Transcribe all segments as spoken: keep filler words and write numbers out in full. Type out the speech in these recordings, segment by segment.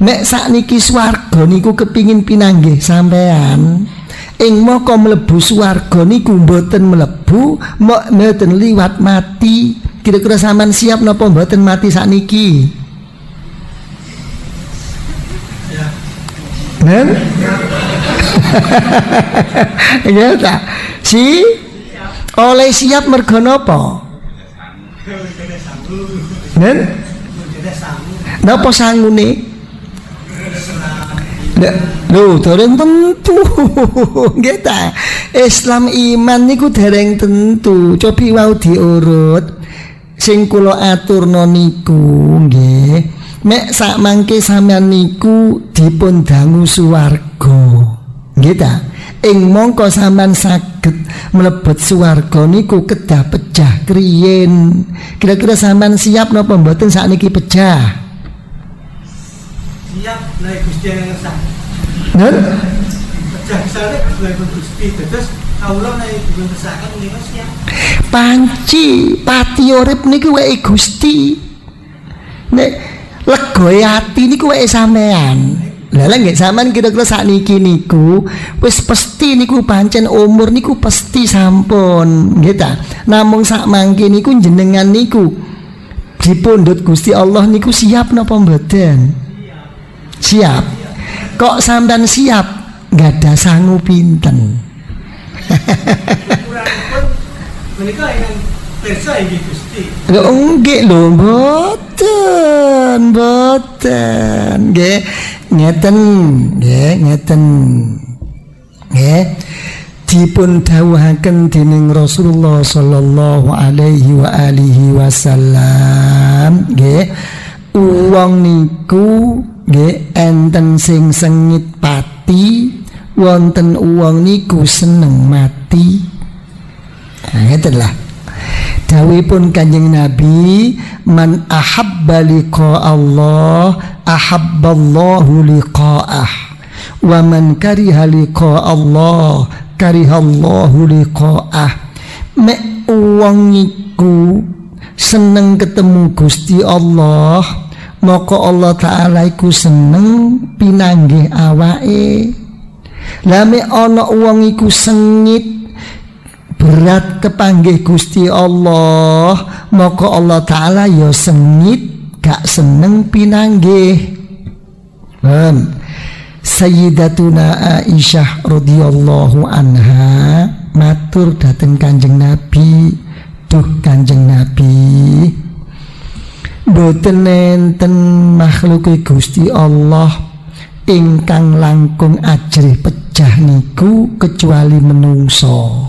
nek sakniki swarga niku kepingin pinanggih sampean. Ing moko mlebu swarga niku mboten mlebu, mboten liwat mati. Kira-kira sampean siap napa mboten mati sakniki? Nen? Ya ta. Si oleh siap mergo napa? Nen? Napa sangune? Lho, dereng tentu. Nggih ta. Islam iman niku dereng tentu. Cobi wau diurut. Sing kula aturna niku nggih. Mek sak mangke sampean niku dipun dangu swarga. Nggih ta? Ing mongko sampean saged mlebet swarga niku kedah pecah kriyen. Kira-kira sampean siap napa mboten sakniki pecah? Siap, naik Gusti yang sakit. Nen? Pecah sale naik Gusti terus kawula naik Gusti kesaken niku siap. Panci pati urip niku wae Gusti. Nek legoe ati niku wae sampean. Lha lha nggih sampean kira-kira sakniki niku wis pasti niku pancen umur niku pasti sampun, nggih ta. Namung sak mangke niku jenengan niku dipundhut Gusti Allah niku siap napa mboten? Siap. Kok sampean siap? Nggak ada sangu pinten. Lho nggih lho mboten mboten nggih ngeten nggih ngeten nggih dipun dawuhaken dening Rasulullah sallallahu alaihi wa alihi wasallam nggih wong niku nggih enten sing sengit pati wonten wong niku seneng mati. Ngeten lah dawuhipun Kanjeng Nabi, man ahabba liqa Allah ahabballahu liqa'ah wa man kariha liqa Allah karihallahu liqa'ah. Mek wong iku seneng ketemu Gusti Allah maka Allah taala iku seneng pinanggih awake. Lah mek ana wong iku sengit berat kepanggih Gusti Allah maka Allah taala ya sengit gak seneng pinanggih. Hmm. Sayyidatuna Aisyah radhiyallahu anha matur dateng Kanjeng Nabi, duh Kanjeng Nabi mboten enten makhluke Gusti Allah ingkang langkung ajrih pecah niku kecuali menungso.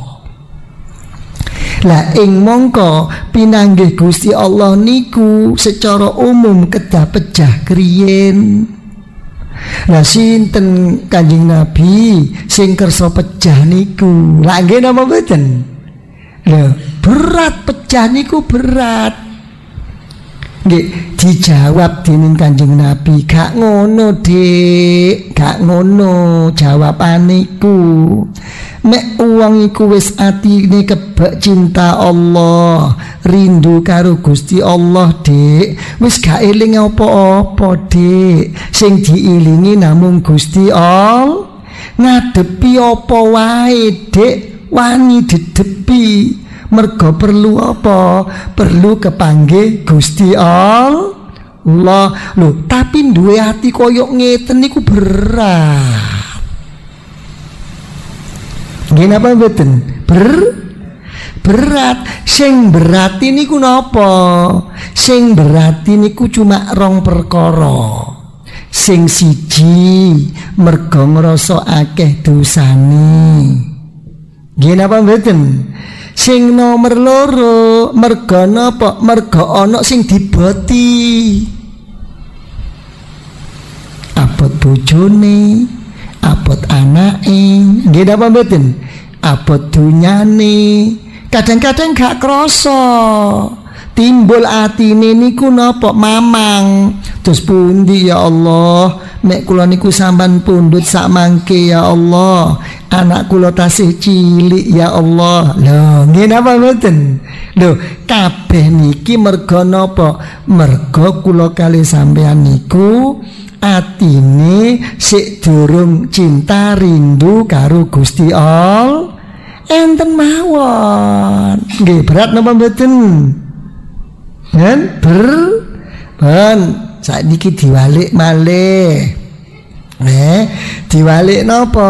Lah ing mongko pinanggih Gusti Allah niku secara umum kedah pecah kriyen. Lah sinten Kanjeng Nabi sing kersa pecah niku? Lah nggih napa mboten? Lho, berat pecah niku berat. Nggih dijawab dening Kanjeng Nabi, gak ngono, Dik. Gak ngono jawaban niku. Nek uang iku wis atine kebak cinta Allah, rindu karo Gusti Allah, Dik. Wis gak eling apa-apa, Dik. Sing diilingi namung Gusti Allah. Ngadepi apa wae, Dik, wani didepi. Mergo perlu apa? Perlu kepanggih Gusti Allah. Allah. Lho, tapi duwe ati koyok ngeten niku berat. Nggih apa mboten? Ber berat. Sing berat niku napa? Sing berat niku cuma rong perkara. Sing siji mergo ngrasa akeh dosane. Nggih apa mboten? Sing nomor loro mergo napa? Mergo ana sing diboti. Abot bojone, abot anake, nggih napa mboten? Abot dunyane. Kadang-kadang gak krasa. Timbul atine niku napa mamang. Terus pundi ya Allah, nek kula niku sampean pundhut sak mangke ya Allah. Anak kula tasih cilik ya Allah. Lho, nggih napa mboten? Lho, kabeh niki merga napa? Merga kula kali sampean niku atine sik durung cinta rindu karo Gusti Allah enten mawon. Nggih berat napa mboten? Kan ber ben saiki diwalik malih. Eh, diwalik napa?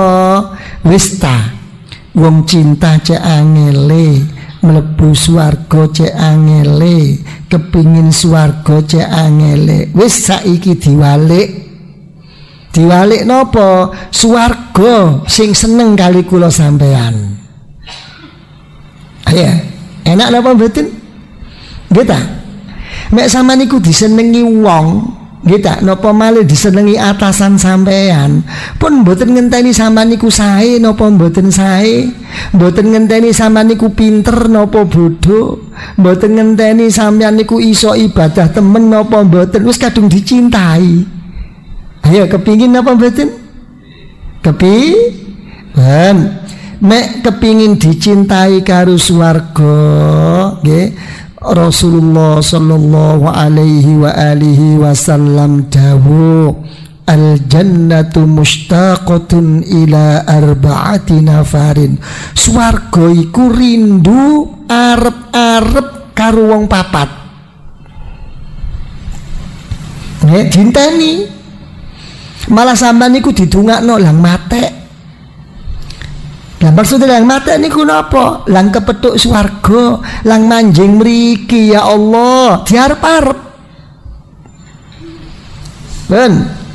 Wis ta. Wong cinta cek angele, mlebu swarga cek angele, kepingin swarga cek angele. Wis saiki diwalik. Diwalik napa? Swarga sing seneng kali kula sampean. Ayo, enak napa mboten? Nggih ta? Mek sampean niku disenengi wong, kita nopo malih disenengi atasan sampean pun mboten ngenteni sampean niku sae nopo mboten sae, mboten ngenteni sampean niku pinter nopo bodoh, mboten ngenteni sampean niku iso ibadah temen nopo mboten, wis kadung dicintai. Ayo kepingin nopo mboten? Kepi ben mek kepingin dicintai karo swarga nggih. Rasulullah sallallahu alaihi wa alihi wasallam dawuh, al jannatu mushtaqatun ila arba'ati nafarin. Swarga iku rindu arep-arep karo wong papat. Nek dinteni malah sampean niku didungakno lang matek. Nah, maksudnya yang mata ini kenapa? Lang kepethuk swarga, lang manjing mriki ya Allah, diarep-arep. Ben,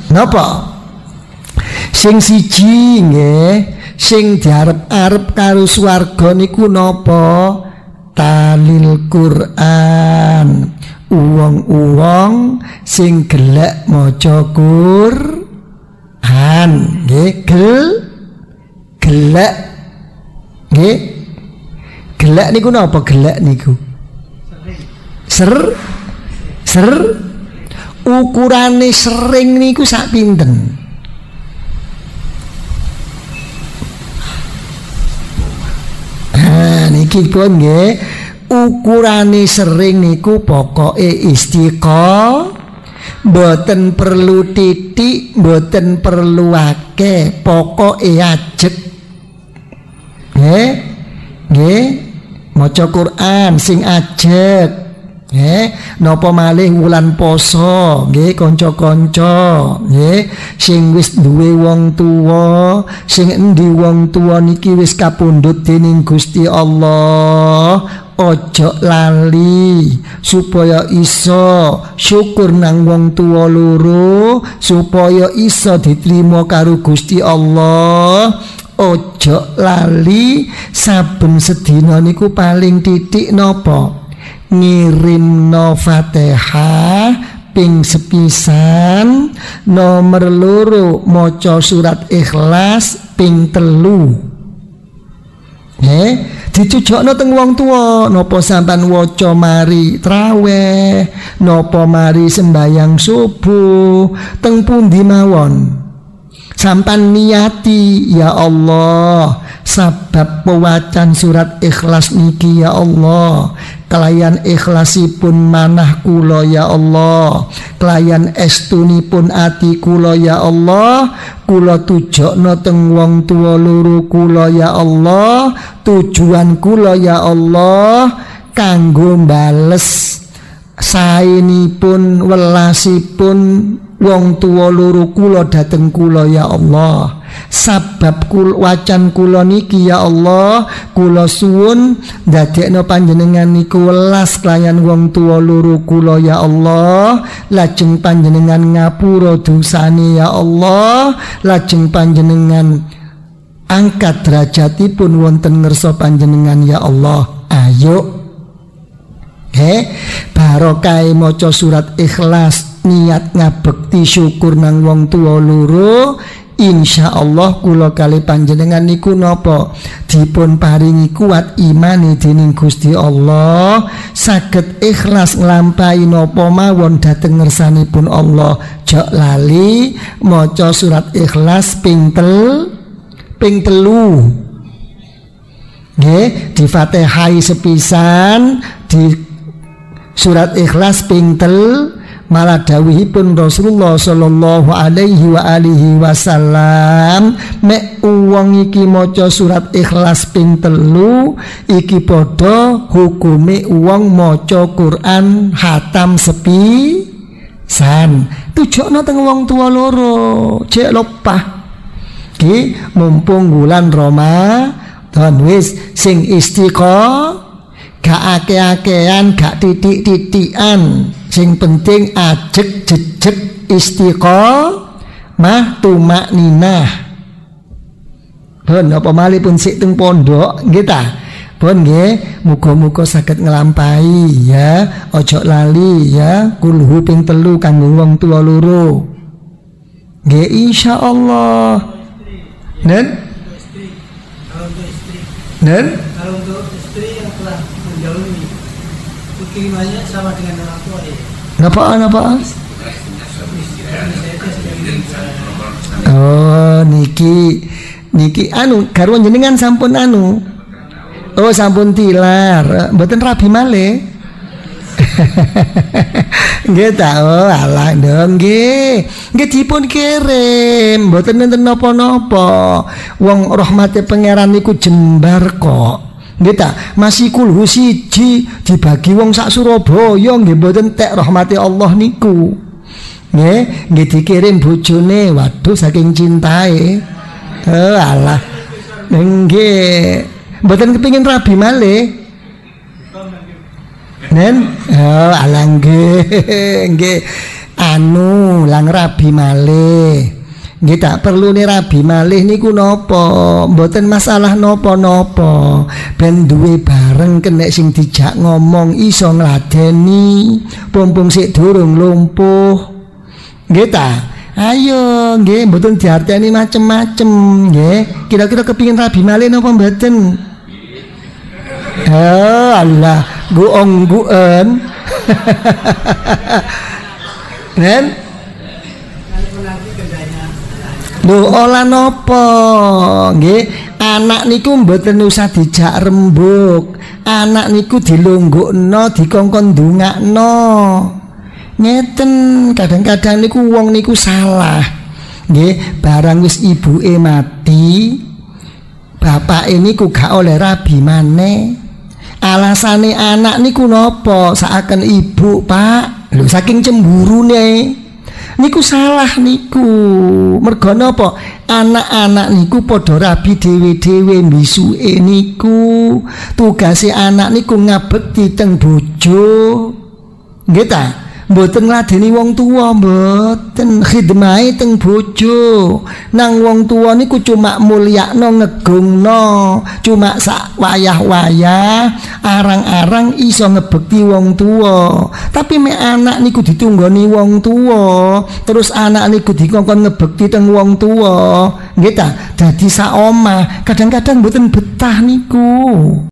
napa? Sing siji nggih, sing diarep-arep karo swarga niku napa? Talil Quran. Uwong-uwong sing gelek maca Quran, nggih, gel gelek. Nggih. Gelak niku napa gelak niku? Ser ser ukurane sering niku sak pinten? Ah niki pun nggih, ukurane sering niku pokoke istiqomah. Mboten perlu titik, mboten perlu akeh, pokoke ajeg. Nggih, nggih, maca Quran sing ajeg, nggih, napa malih wulan poso, nggih, kanca-kanca, nggih, sing wis duwe wong tuwa, sing endi wong tuwa niki wis kapundhut dening Gusti Allah. Ojo lali supaya iso syukur nang wong tuwa loro, supaya iso diterima karo Gusti Allah. Ojo lali saben sedina niku paling titik nopo ngirimno Fatihah ping sepisan, nomor loro maca surat Ikhlas ping telu. Eh, dicujokno teng wong tuwa, napa sampean waca mari traweh, napa mari sembayang subuh, teng pundi mawon sampan niati ya Allah, sabab pewacan surat Ikhlas niki ya Allah, kelayan ikhlasipun manah kula ya Allah, kelayan estunipun ati kula ya Allah, kula tujokno teng wong tuwa loro kula ya Allah, tujuan kula ya Allah kanggo bales saenipun welasipun wong tuwa loro kula dateng kula ya Allah, sabab kul wacan kula niki ya Allah, kula suwun dadekno panjenengan niku welas kelayan wong tuwa loro kula ya Allah, lajeng panjenengan ngapura dosane ya Allah, lajeng panjenengan angkat derajatipun wonten ngersa panjenengan ya Allah. Ayo eh barokai maca surat Ikhlas, niat ngabekti syukur nang wong tuwa loro, insyaallah kula kali panjenengan niku napa dipun paringi kuat imane dening Gusti Allah, saged ikhlas nglampahi napa mawon dhateng ngersanipun Allah. Jok lali maca surat Ikhlas ping tel ping telu nggih, difatihai sepisan, di Surat Ikhlas ping tel, Malah dawuhipun Rasulullah sallallahu alaihi wa alihi wasallam, mek wong iki maca surat Ikhlas ping telu iki padha hukume wong maca Quran khatam sepi san. Tujokno teng wong tua loro, jek lopah. Ki mumpung bulan Ramadan wis sing istiqomah, gak ake-akean, gak titik-titikan, sing penting ajek jejek istiqomah tumakninah. Pun apa malipun sik teng pondok nggih ta? Pun nggih, muga-muga saged nglampahi ya, ojo lali ya, kulhu ping telu kanggo wong tuwa loro. Nggih insyaallah. Nen? Nen? Kalau untuk istri yang telah menjalani kirimannya sama dengan orang tua ya. Napa napa? Oh niki niki anu karuan jenengan sampun anu. Oh sampun tilar, mboten rabi malih. Nggih ta, oh alah ndong nggih. Nggih dipun kirim, mboten nenten napa-napa. Wong rahmate pangeran niku jembar kok. Nggih ta, masih kulhu siji dibagi wong sak Surabaya nggih mboten tek rahmate Allah niku. Nggih, nggih dikirim bojone, waduh saking cintae. Oh alah. Nggih. Mboten kepengin rabi malih. Nen, oh alah nggih. Nggih. Anu lang rabi malih. Nggih tak perlu nih rabi malih niku nopo, mboten masalah nopo-nopo, ben duwe bareng kene sing dijak ngomong iso ngladeni, pumpung sik durung lumpuh. Nggih ta? Ayo nggih mboten diarteni macem-macem nggih. Kira-kira kepingin rabi malih napa mboten? Oh Allah, guong-guon. Nen? Lho ola nopo nggih, anak niku mboten usah dijak rembug, anak niku dilunggukno dikongkon ndungakno ngeten. Kadang-kadang niku wong niku salah nggih, barang wis ibuke mati bapake niku gak oleh rabi maneh. Alasane anak niku nopo, saken ibu pak lho saking cemburune niku salah niku. Mergo napa? Anak-anak niku padha rabi dhewe-dhewe misuke niku. Tugase anak niku ngabekti teng bojo. Nggih ta? Mboten ngladeni wong tuwa, mboten khidmahe teng bojo. Nang wong tuwa niku cuma mulyakno, ngegungno, cuma sak wayah-wayah, arang-arang iso ngebekti wong tuwa. Tapi mek anak niku ditunggoni wong tuwa, terus anak niku dikongkon ngebekti teng wong tuwa, nggih ta? Dadi sak omah, kadang-kadang mboten betah niku.